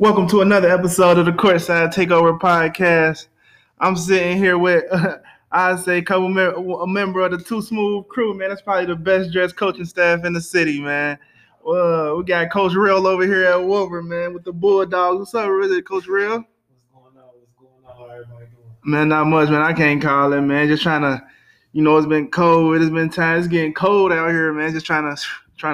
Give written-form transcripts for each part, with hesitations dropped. Welcome to another episode of the Courtside Takeover Podcast. I'm sitting here with, a member of the Too Smooth crew, man. That's probably the best dressed coaching staff in the city, man. We got Coach Real over here at Wolverine, man, with the Bulldogs. What's up, really, Coach Real? What's going on? How everybody doing? Man, not much, man. I can't call it, man. Just trying to, you know, it's been cold. It's been time. It's getting cold out here, man. Just trying to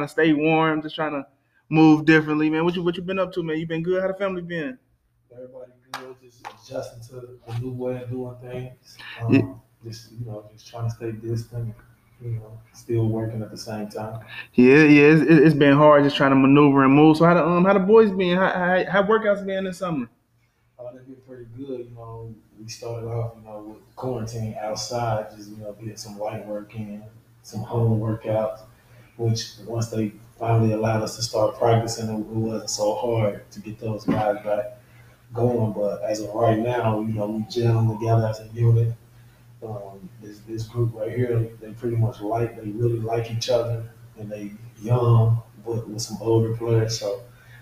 stay warm. Just trying to move differently, man. What you been up to, man? You been good? How the family been? Everybody good, just adjusting to the new way of doing things. Just trying to stay distant, and, still working at the same time. Yeah. It's been hard just trying to maneuver and move. So how the boys been? How workouts been this summer? They've been pretty good. We started off, with quarantine outside, just getting some light work in, some home workouts, which once they finally allowed us to start practicing, it wasn't so hard to get those guys back going. But as of right now, we gelling together as a unit. This group right here, they really like each other, and they young, but with some older players. So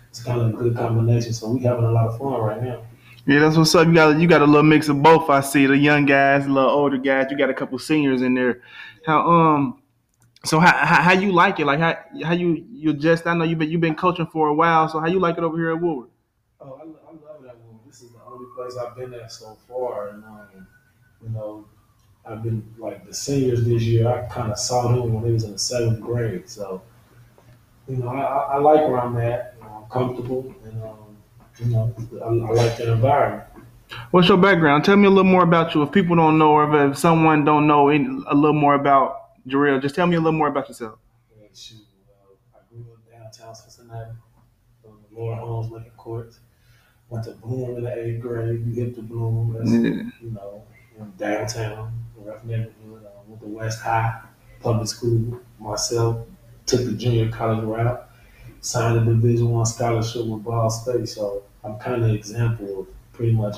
it's kind of a good combination. So we having a lot of fun right now. Yeah, that's what's up. You got a little mix of both. I see the young guys, the little older guys. You got a couple seniors in there. So how you like it? Like how you adjust? I know you've been coaching for a while. So how you like it over here at Woodward? Oh, I love it at Woodward. This is the only place I've been at so far, and I've been like the seniors this year. I kind of saw them when they was in the seventh grade. So I like where I'm at. I'm comfortable, and I like the environment. What's your background? Tell me a little more about you. If people don't know, or if someone don't know a little more about Jarrell, just tell me a little more about yourself. Yeah, shoot. I grew up downtown Cincinnati, from the Laura Holmes Lincoln Court. Went to Bloom in the 8th grade. You hit the Bloom, in downtown, rough neighborhood. Went to West High Public School myself. Took the junior college route. Signed a Division I scholarship with Ball State. So I'm kind of an example of pretty much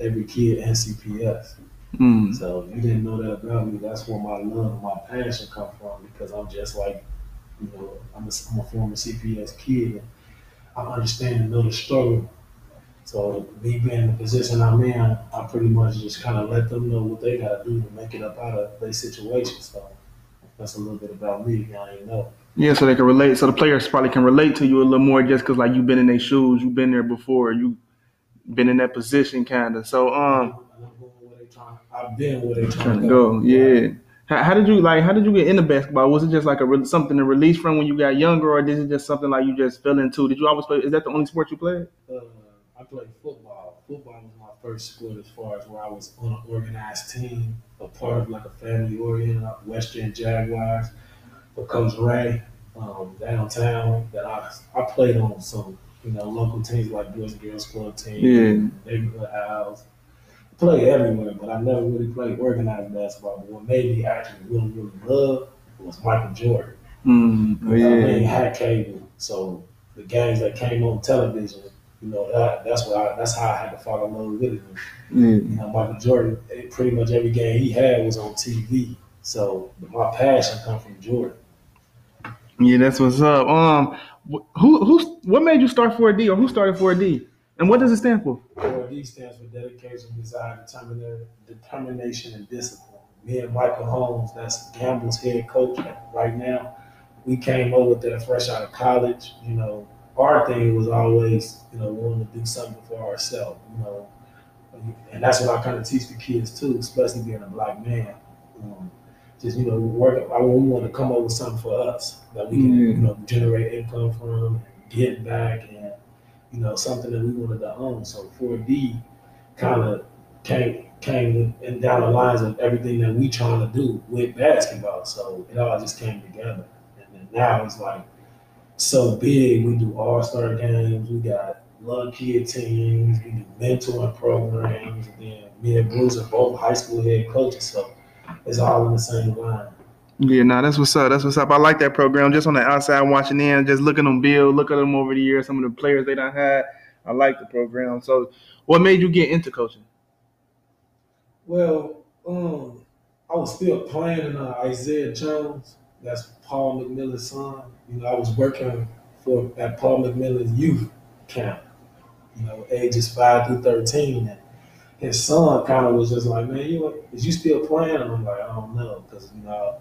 every kid in CPS. Mm. So if you didn't know that about me, that's where my love and my passion come from, because I'm just like, I'm a former CPS kid, and I understand and know the struggle. So me being in the position I'm in, I pretty much just kind of let them know what they got to do to make it up out of their situation. So that's a little bit about me, y'all ain't know. Yeah, so they can relate. So the players probably can relate to you a little more just because, like, you've been in their shoes, you've been there before, you've been in that position kind of. So, I've been where they trying to go. Yeah. How did you get into basketball? Was it just like something to release from when you got younger, or is it just something like you just fell into? Did you always play? Is that the only sport you played? I played football. Football was my first sport as far as where I was on an organized team, a part of like a family-oriented Western Jaguars with Coach Ray downtown. That I played on some local teams like Boys and Girls Club team, neighborhood Owls. Play everywhere, but I never really played organized basketball. But what made me actually really, really love was Michael Jordan. I mean, had cable, so the games that came on television, that's how I had to fall in love with him. Michael Jordan, pretty much every game he had was on TV. So my passion come from Jordan. Yeah, that's what's up. What made you start 4D, or who started 4D? And what does it stand for? 4D stands for dedication, desire, determination, and discipline. Me and Michael Holmes, that's Gamble's head coach right now, we came over there fresh out of college. Our thing was always, wanting to do something for ourselves, And that's what I kind of teach the kids, too, especially being a black man. Working. We want to come up with something for us that we can, generate income from, and get back, and something that we wanted to own. So 4D kind of came and down the lines of everything that we trying to do with basketball. So it all just came together. And then now it's like so big. We do all-star games. We got love kid teams. We do mentoring programs. And then me and Bruce are both high school head coaches. So it's all in the same line. Yeah, that's what's up. I like that program. Just on the outside watching in, just looking them build, look at them over the years, some of the players they done had. I like the program. So what made you get into coaching? Well, I was still playing in Isaiah Jones. That's Paul McMillan's son. I was working at Paul McMillan's youth camp. you know, ages 5 through 13. And his son kind of was just like, man, is you still playing? And I'm like, I don't know, because I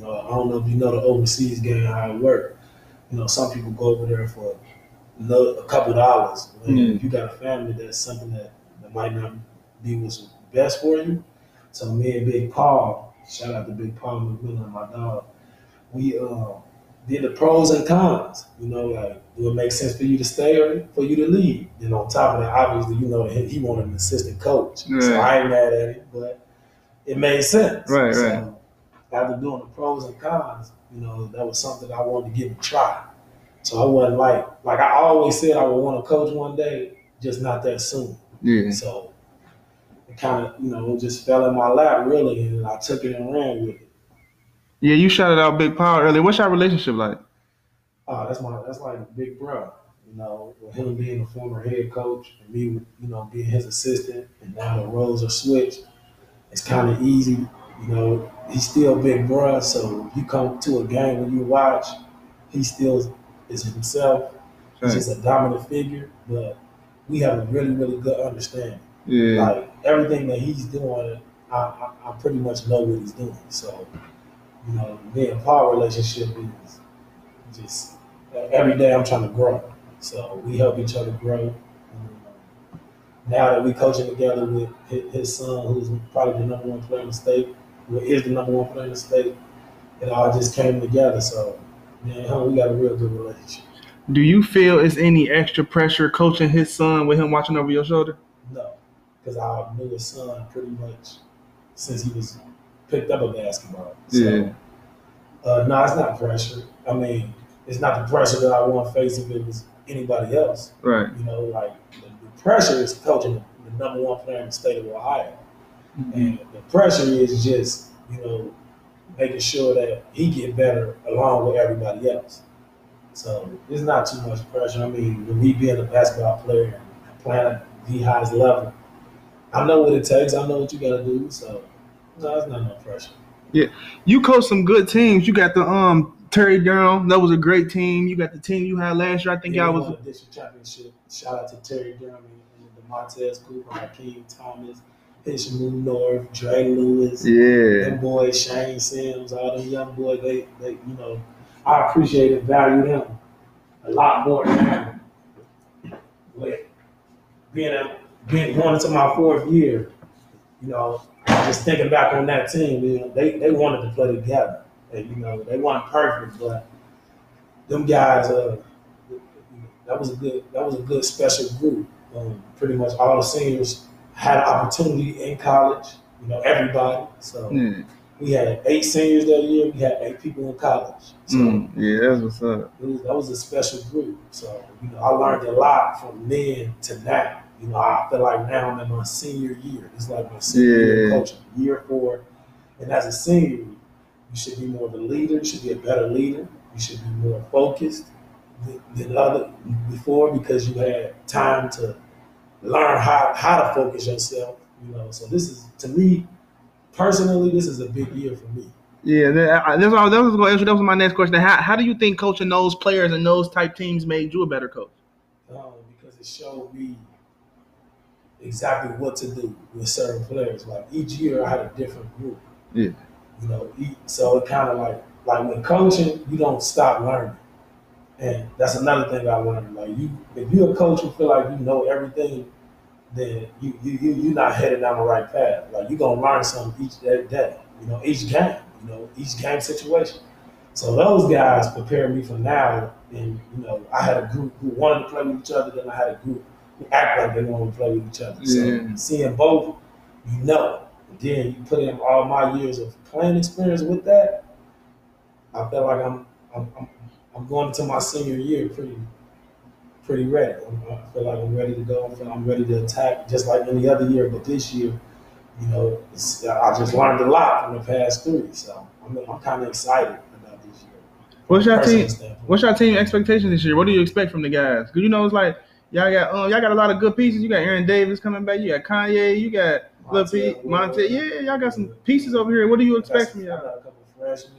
don't know if you know the overseas game how it works. You know, some people go over there for a couple dollars. If you got a family, that's something that might not be what's best for you. So me and Big Paul, shout out to Big Paul McMillan, my dog. We did the pros and cons. You know, like, do it make sense for you to stay or for you to leave? Then on top of that, obviously, you know, he wanted an assistant coach. Right. So I ain't mad at it, but it made sense. Right, so right. After doing the pros and cons, you know, that was something I wanted to give a try. So I wasn't like I always said I would want to coach one day, just not that soon. Yeah. So it kind of, you know, it just fell in my lap, really, and I took it and ran with it. Yeah, you shouted out Big Paul earlier. What's your relationship like? Oh, that's like a big brother. You know, with him being a former head coach and me, you know, being his assistant, and now the roles are switched. It's kind of easy, you know. He's still big brother, so if you come to a game and you watch, he still is himself. Right. He's just a dominant figure, but we have a really, really good understanding. Yeah. Like everything that he's doing, I pretty much know what he's doing. So. You know, me and Paul relationship is just every day I'm trying to grow. So we help each other grow. And now that we coaching together with his son, who's probably the number one player in the state, who is the number one player in the state, it all just came together. So, man, we got a real good relationship. Do you feel it's any extra pressure coaching his son with him watching over your shoulder? No, because I knew his son pretty much since he was picked up a basketball. So, yeah. No, it's not pressure. I mean, it's not the pressure that I want to face if it was anybody else. Right. You know, like the pressure is coaching the number one player in the state of Ohio. Mm-hmm. And the pressure is just, you know, making sure that he get better along with everybody else. So it's not too much pressure. I mean, with me being a basketball player and playing at the highest level, I know what it takes. I know what you got to do. So, no, it's not no pressure. Yeah. You coached some good teams. You got the Terry Durham. That was a great team. You got the team you had last year. I think y'all was won the district championship. Shout out to Terry Durham and the Martez Cooper, Hakeem Thomas, Ishmael North, Dre Lewis. Yeah. Them boys, Shane Sims, all them young boys, they you know, I appreciate and value them a lot more than like being going into my fourth year, you know. Just thinking back on that team, you know, they wanted to play together. And, you know, they weren't perfect, but them guys, that was a good special group. Pretty much all the seniors had an opportunity in college. You know, everybody. So we had 8 seniors that year. We had 8 people in college. So yeah, that's what's up. That was a special group. So you know, I learned a lot from then to now. You know, I feel like now I'm in my senior year. It's like my senior year coaching, year 4. And as a senior, you should be more of a leader. You should be a better leader. You should be more focused than before because you had time to learn how to focus yourself. You know, so this is, to me, personally, this is a big year for me. Yeah, that was my next question. How do you think coaching those players and those type teams made you a better coach? Because it showed me exactly what to do with certain players. Like each year I had a different group. Yeah. You know, so it kind of like when coaching, you don't stop learning. And that's another thing I learned. Like if you're a coach who feel like you know everything, then you're not headed down the right path. Like you're gonna learn something each day, you know, each game, you know, each game situation. So those guys prepared me for now, and you know, I had a group who wanted to play with each other, then I had a group act like they want to play with each other. Yeah. So seeing both, you know, and then you put in all my years of playing experience with that. I felt like I'm going into my senior year pretty ready. I feel like I'm ready to go. I feel I'm ready to attack just like any other year. But this year, you know, I just learned a lot from the past 3, so I'm kind of excited about this year. What's your team expectations this year? What do you expect from the guys? Because you know, it's like, Y'all got a lot of good pieces. You got Aaron Davis coming back. You got Kanye. You got Lil Pete, Monte. Yeah, y'all got some pieces over here. What do you expect from y'all? I got a couple of freshmen.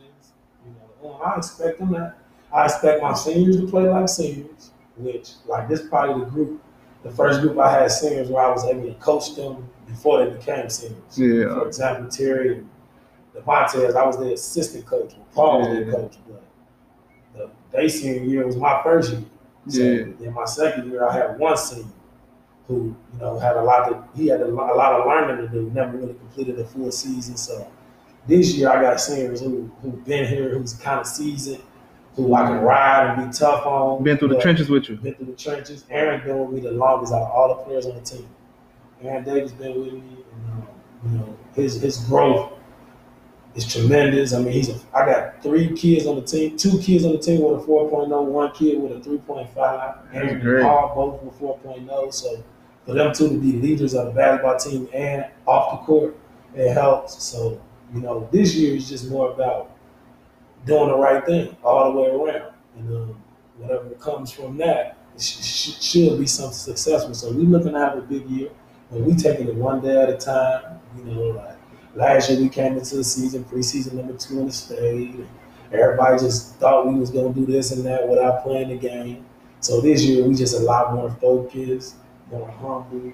You know, I expect them that. I expect my seniors to play like seniors, which, like, this is probably the group the first group I had seniors where I was able to coach them before they became seniors. Yeah. For example, Terry and Monte, I was their assistant coach. Paul was their coach. But their senior year was my first year. So in my second year, I had one senior who, you know, had a lot of, he had a lot of learning to do, never really completed a full season. So this year I got seniors who've been here, who's kind of seasoned, who I can ride and be tough on. Been through the trenches with you. Been through the trenches. Aaron's been with me the longest out of all the players on the team. Aaron Davis been with me, and you know, his growth is tremendous. I mean, I got three kids on the team, two kids on the team with a 4.0, one kid with a 3.5. Aaron and Paul both with 4.0. So for them two to be leaders of the basketball team and off the court, it helps. So, you know, this year is just more about doing the right thing all the way around. And whatever comes from that, it should be something successful. So we're looking to have a big year, and we taking it one day at a time. You know, like last year we came into the season, preseason #2 in the state. And everybody just thought we was going to do this and that without playing the game. So this year we just a lot more focused, more humble,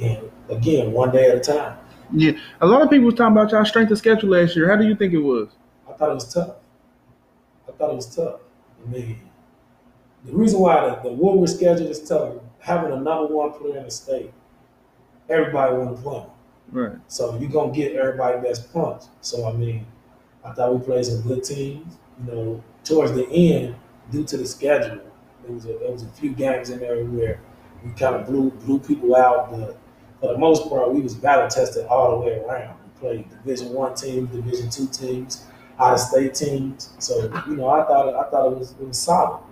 and again, one day at a time. Yeah, a lot of people was talking about y'all strength of schedule last year. How do you think it was? I thought it was tough. I mean, the reason why the Woodward schedule is tough, having a #1 player in the state, everybody want to play him. Right. So you're going to get everybody best punch. So, I mean, I thought we played some good teams. You know, towards the end, due to the schedule, there was a few games in there where we kind of blew people out, but for the most part, we was battle tested all the way around. We played Division I teams, Division II teams, out of state teams. So, you know, I thought it was solid.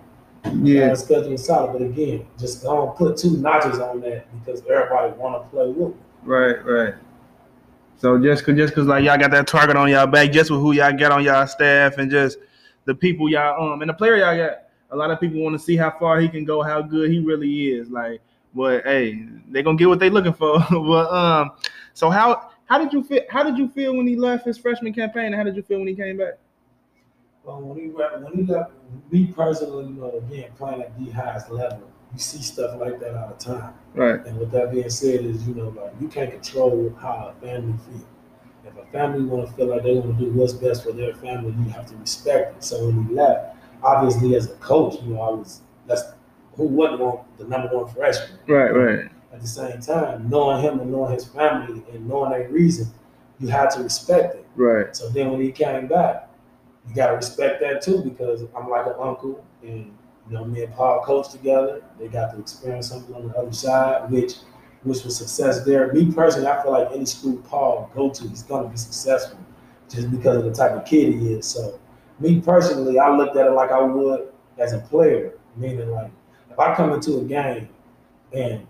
Yeah, the schedule was solid. But again, just don't put two notches on that because everybody want to play with me. Right, right. So just cause like y'all got that target on y'all back, just with who y'all got on y'all staff and just the people y'all and the player y'all got. A lot of people want to see how far he can go, how good he really is. Like, but hey, they're gonna get what they looking for. But so how did you feel when he left his freshman campaign, and how did you feel when he came back? Well, when he left, me personally, you know, again, playing at the highest level, you see stuff like that all the time. Right. And with that being said is, you know, like, you can't control how a family feels. If a family want to feel like they want to do what's best for their family, you have to respect it. So when he left, obviously as a coach, you know, who wasn't on the #1 freshman. Right, right. At the same time, knowing him and knowing his family and knowing their reason, you had to respect it. Right. So then when he came back, you got to respect that too, because I'm like an uncle, and you know, me and Paul coached together. They got to experience something on the other side, which was success there. Me personally, I feel like any school Paul go to, he's going to be successful just because of the type of kid he is. So me personally, I looked at it like I would as a player, meaning like if I come into a game and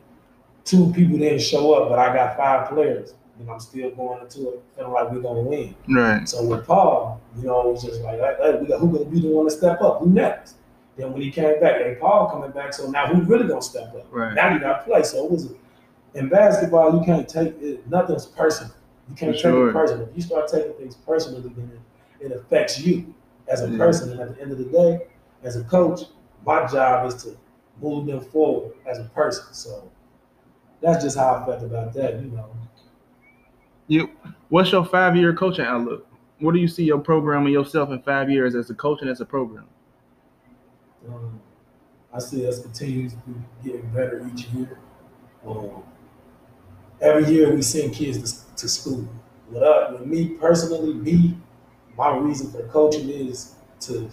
two people didn't show up, but I got five players, and I'm still going into it feeling like we're going to win. Right. So with Paul, you know, it was just like, hey, who's going to be the one to step up? Who next? Then when he came back, hey, Paul coming back, so now who's really going to step up? Right. Now you got to play. So it was in basketball, you can't take it. Nothing's personal. You can't take it personal. If you start taking things personally, then it affects you as a person. And at the end of the day, as a coach, my job is to move them forward as a person. So that's just how I felt about that, you know. What's your 5-year coaching outlook? What do you see your program and yourself in 5 years as a coach and as a program? I see us continues to be getting better each year. Every year we send kids to school. With me personally, my reason for coaching is to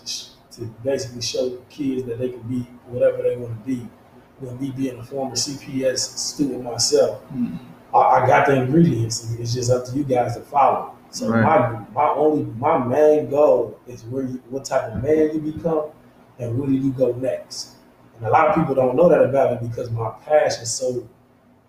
basically show kids that they can be whatever they want to be. With me being a former CPS student myself, I got the ingredients. It's just up to you guys to follow. So my main goal is what type of man you become and where do you go next. And a lot of people don't know that about me because my passion is so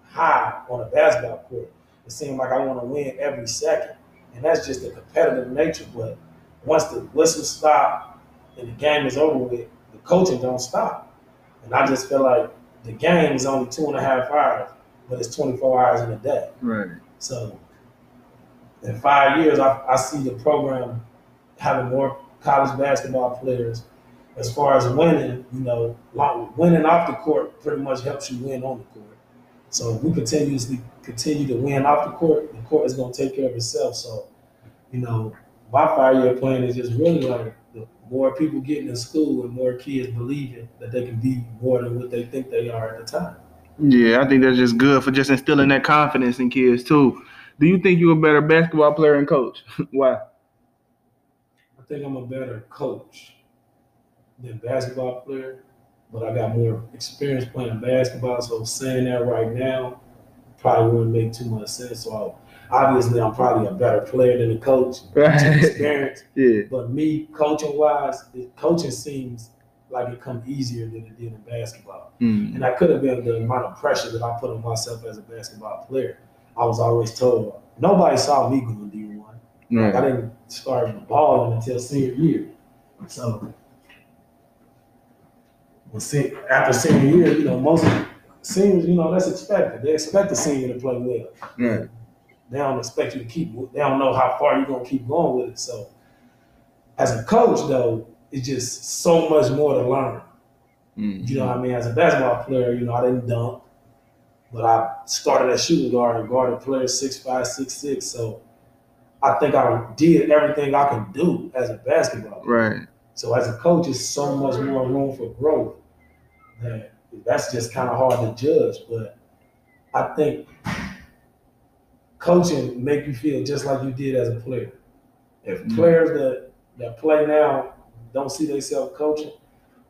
high on a basketball court. It seems like I want to win every second. And that's just the competitive nature. But once the whistle stops and the game is over with, the coaching don't stop. And I just feel like the game is only 2.5 hours, but it's 24 hours in a day. Right. So in 5 years, I see the program having more college basketball players as far as winning, you know, winning off the court pretty much helps you win on the court. So if we continue to win off the court is going to take care of itself. So, you know, my 5-year plan is just really like the more people getting in school and more kids believing that they can be more than what they think they are at the time. Yeah, I think that's just good for just instilling that confidence in kids too. Do you think you're a better basketball player and coach? Why? I think I'm a better coach than basketball player, but I got more experience playing basketball, so saying that right now probably wouldn't make too much sense. So obviously I'm probably a better player than a coach, right. Experience. Yeah. But me, coaching-wise, coaching seems like it come easier than it did in basketball. Mm. And I could have been the amount of pressure that I put on myself as a basketball player. I was always told, nobody saw me going D1. Right. Like I didn't start balling until senior year. So after senior year, you know, most seniors, you know, that's expected. They expect the senior to play well. Right. They don't expect you to keep, they don't know how far you're going to keep going with it. So as a coach, though, it's just so much more to learn. Mm-hmm. You know what I mean? As a basketball player, you know, I didn't dunk. But I started as shooting guard and guarded players 6'5", 6'6". So I think I did everything I could do as a basketball player. Right. So as a coach, it's so much more room for growth. And that's just kind of hard to judge. But I think coaching make you feel just like you did as a player. If players that play now don't see themselves coaching,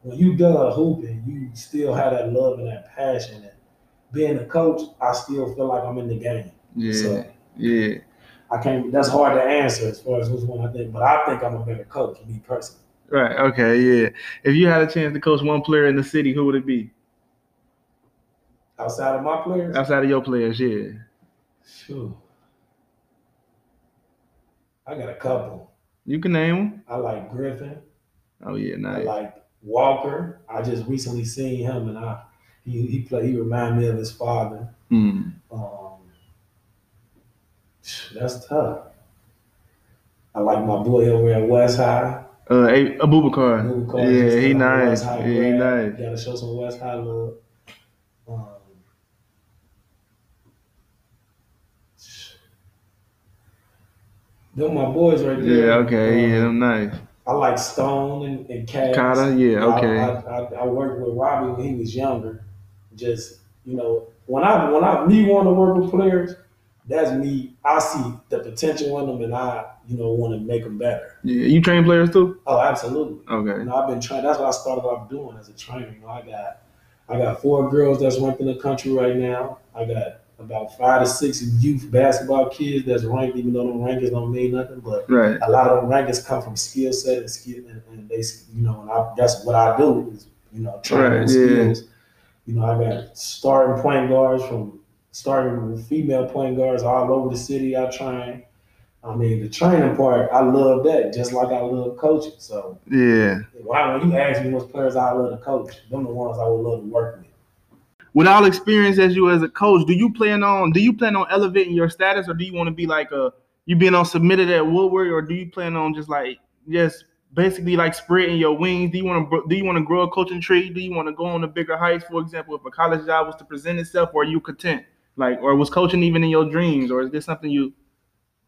when you done hooping, you still have that love and that passion. And being a coach, I still feel like I'm in the game. Yeah, so yeah. I can't. That's hard to answer as far as which one I think, but I think I'm a better coach, me personally. Right. Okay. Yeah. If you had a chance to coach one player in the city, who would it be? Outside of my players. Outside of your players, yeah. Sure. I got a couple. You can name them. I like Griffin. Oh yeah, nice. I like Walker. I just recently seen him, and he reminded me of his father. Mm. That's tough. I like my boy over at West High. Abubakar. Yeah, he nice. He gotta show some West High love. Them my boys right there. Yeah, okay. Yeah, them nice. I like Stone and Cash. Okay. I worked with Robin when he was younger. Just, you know, when I want to work with players, that's me. I see the potential in them, and I, you know, want to make them better. Yeah, you train players too? Oh, absolutely. Okay. You know, I've been trained. That's what I started off doing as a trainer. You know, I got 4 girls that's ranked in the country right now. I got about 5 to 6 youth basketball kids that's ranked, even though them rankings don't mean nothing. But right. A lot of them rankings come from skill set and skill, and they, you know, that's what I do is, you know, training right. Skills. Yeah. You know, I got starting point guards from starting with female point guards all over the city. I train. I mean, the training part, I love that just like I love coaching. So yeah, when you ask me what players I love to coach, them the ones I would love to work with. With all experience as a coach, do you plan on elevating your status, or do you want to be like you being on submitted at Woodward, or do you plan on just basically like spreading your wings? Do you want to grow a coaching tree? Do you want to go on to bigger heights? For example, if a college job was to present itself, or are you content? Like, or was coaching even in your dreams, or is this something you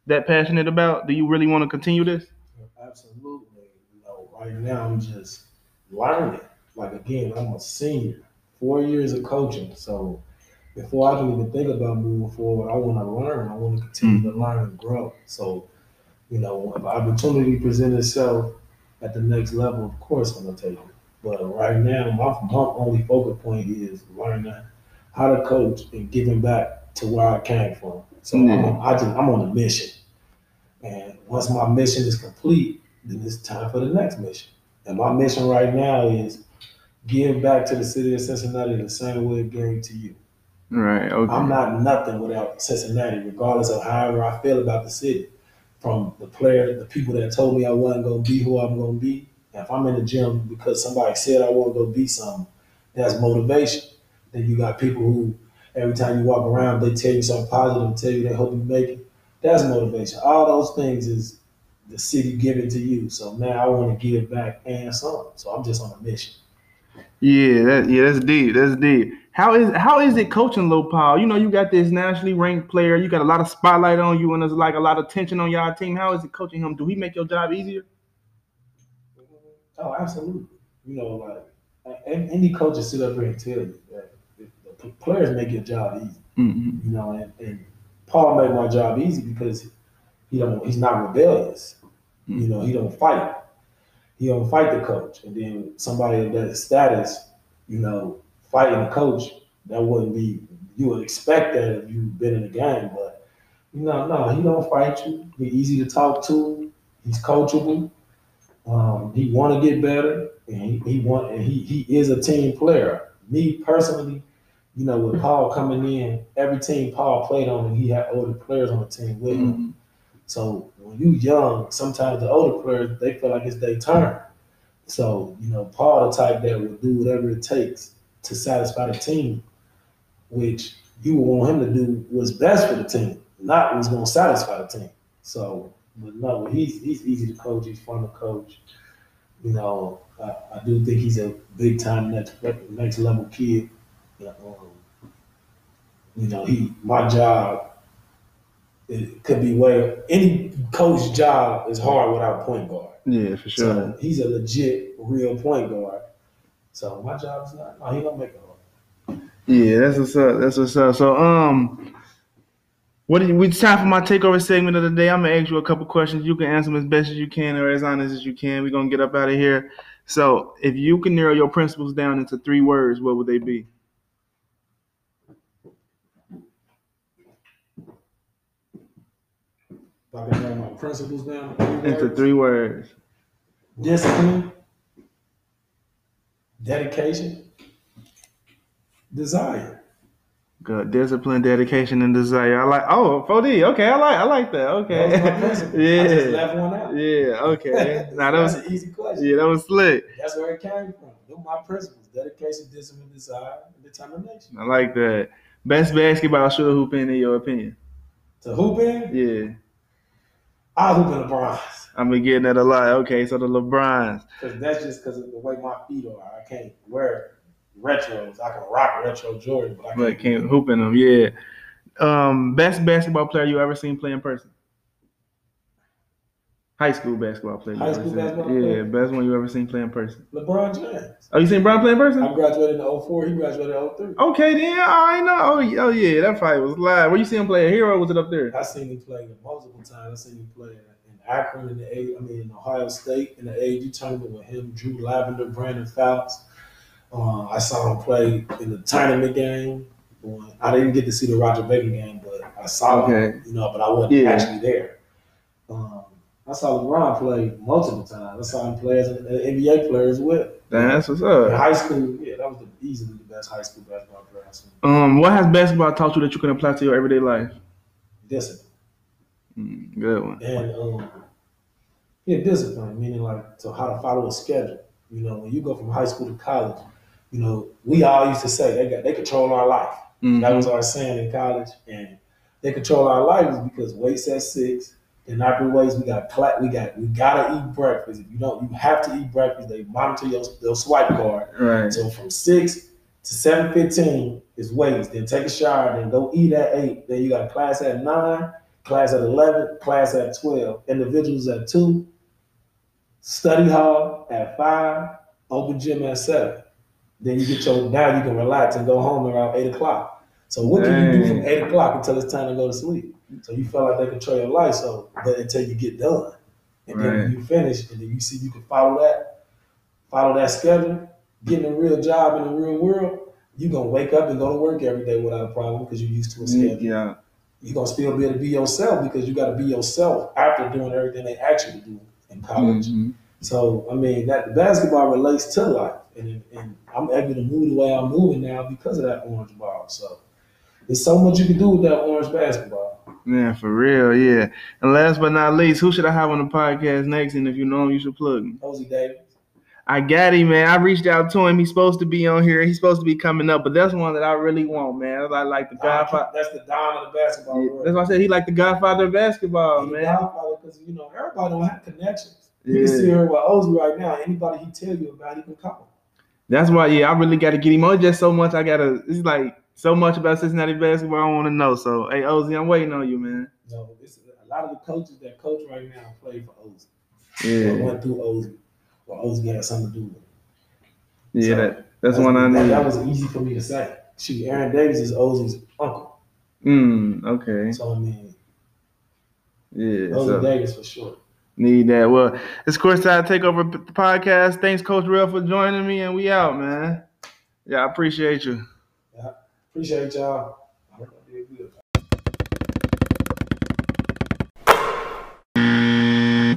that passionate about? Do you really want to continue this? Absolutely. You know, right now I'm just learning. Like again, I'm a senior, 4 years of coaching. So before I can even think about moving forward, I want to learn. I want to continue to learn and grow. So, you know, if opportunity presents itself at the next level, of course I'm gonna take it. But right now, my only focal point is learning how to coach and giving back to where I came from. So I'm on a mission, and once my mission is complete, then it's time for the next mission. And my mission right now is give back to the city of Cincinnati in the same way it gave to you. Right. Okay. I'm not nothing without Cincinnati, regardless of however I feel about the city. From the people that told me I wasn't going to be who I'm going to be. And if I'm in the gym because somebody said I want to go be something, that's motivation. Then you got people who, every time you walk around, they tell you something positive, tell you they hope you make it. That's motivation. All those things is the city giving to you. So now I want to give back and some. So I'm just on a mission. That's deep. That's deep. How is it coaching Lil Powell? You know, you got this nationally ranked player. You got a lot of spotlight on you, and there's like a lot of tension on y'all team. How is it coaching him? Do we make your job easier? Oh, absolutely. You know, like any coach will sit up here and tell you that the players make your job easy. Mm-hmm. You know, and Paul made my job easy because he's not rebellious. Mm-hmm. You know, he don't fight. He don't fight the coach. And then somebody of that status, you know, fighting a coach, that wouldn't be, you would expect that if you've been in the game. But, you know, no, he don't fight you. He's easy to talk to. He's coachable. He want to get better, and he is a team player. Me personally, you know, with Paul coming in, every team Paul played on, he had older players on the team with him. Mm-hmm. So when you young, sometimes the older players, they feel like it's their turn. So, you know, Paul the type that will do whatever it takes to satisfy the team, which you would want him to do what's best for the team, not what's going to satisfy the team. So, but no, he's easy to coach. He's fun to coach. You know, I do think he's a big-time next-level kid. You know, my job, it could be way – any coach's job is hard without a point guard. Yeah, for sure. So he's a legit, real point guard. So my job is not – no, he don't make it hard. Yeah, that's what's up. That's what's up. So, it's time for my takeover segment of the day. I'm going to ask you a couple questions. You can answer them as best as you can or as honest as you can. We're going to get up out of here. So if you can narrow your principles down into 3 words, what would they be? If I can narrow my principles down into 3 words. Discipline, dedication, desire. Good. Discipline, dedication, and desire. I like. Oh, 4D. Okay, I like that. Okay. That was my yeah. I just left one out. Yeah. Okay. Now that was an easy question. Yeah, that was slick. That's where it came from. Those my principles: dedication, discipline, desire, and determination. I like that. Best basketball shooter hoop in your opinion? To hoop in? Yeah. I hoop in LeBron's. I've been getting that a lot. Okay, so the LeBron's. Because that's just because of the way my feet are. I can't wear it. Retros. I can rock retro Jordan, but I can't hoop in them. Yeah. Best basketball player you ever seen play in person? High school basketball player. High school basketball player? Yeah, best one you ever seen play in person. LeBron James. Oh, you seen LeBron play in person? I graduated in 2004. He graduated in 2003. Okay, then. I know. Oh, yeah. That fight was live. Where you see him play? A hero? Was it up there? I seen him play multiple times. I seen him play in Akron, in Ohio State, in the AAU tournament with him, Drew Lavender, Brandon Fouts. I saw him play in the tournament game. I didn't get to see the Roger Baker game, but I saw him, you know, but I wasn't actually there. I saw LeBron play multiple times. I saw him play as an NBA player as well. That's what's up. In high school, yeah, that was easily the best high school basketball player I've seen. What has basketball taught you that you can apply to your everyday life? Discipline. Good one. And, discipline, meaning like to how to follow a schedule. You know, when you go from high school to college, you know, we all used to say they control our life. Mm-hmm. That was our saying in college. And they control our lives because weights at 6. And after weights, we gotta eat breakfast. If you don't, you have to eat breakfast. They monitor your swipe card. Right. So from 6 to 7:15 is weights. Then take a shower. Then go eat at 8. Then you got class at 9, class at 11, class at 12. Individuals at 2. Study hall at 5, open gym at 7. Then you get now you can relax and go home around 8 o'clock. So what can you do from 8 o'clock until it's time to go to sleep? So you feel like they control your life, but until you get done. And then when you finish, and then you see you can follow that schedule, getting a real job in the real world, you're gonna wake up and go to work every day without a problem because you're used to a schedule. Yeah. You're gonna still be able to be yourself because you gotta be yourself after doing everything they ask you to do in college. Mm-hmm. So, I mean, that basketball relates to life. And I'm able to move the way I'm moving now because of that orange ball. So, there's so much you can do with that orange basketball. Yeah, for real, yeah. And last but not least, who should I have on the podcast next? And if you know him, you should plug him. Ozzie Davis. I got him, man. I reached out to him. He's supposed to be on here. He's supposed to be coming up, but that's one that I really want, man. That's like the Godfather. That's the Don of the basketball world. That's why I said he like the Godfather of basketball, man. Godfather, because you know everybody don't have connections. You can see her with Ozzie right now. Anybody he tell you about, he can call. That's why, yeah, I really got to get him on. Just so much I gotta. It's like so much about Cincinnati basketball I want to know. So, hey, Ozzie, I'm waiting on you, man. No, it's a lot of the coaches that coach right now play for Ozzie. Yeah, or went through Ozzie. Well, Ozzie had something to do with it. Yeah, so that's one I knew. That was easy for me to say. Shoot, Aaron Davis is Ozzie's uncle. Okay. So, I mean, yeah, Ozzie Davis for sure. Need that. Well, it's Courtside Takeover Podcast. Thanks, Coach Real, for joining me, and we out, man. Yeah, I appreciate you. Yeah, appreciate y'all.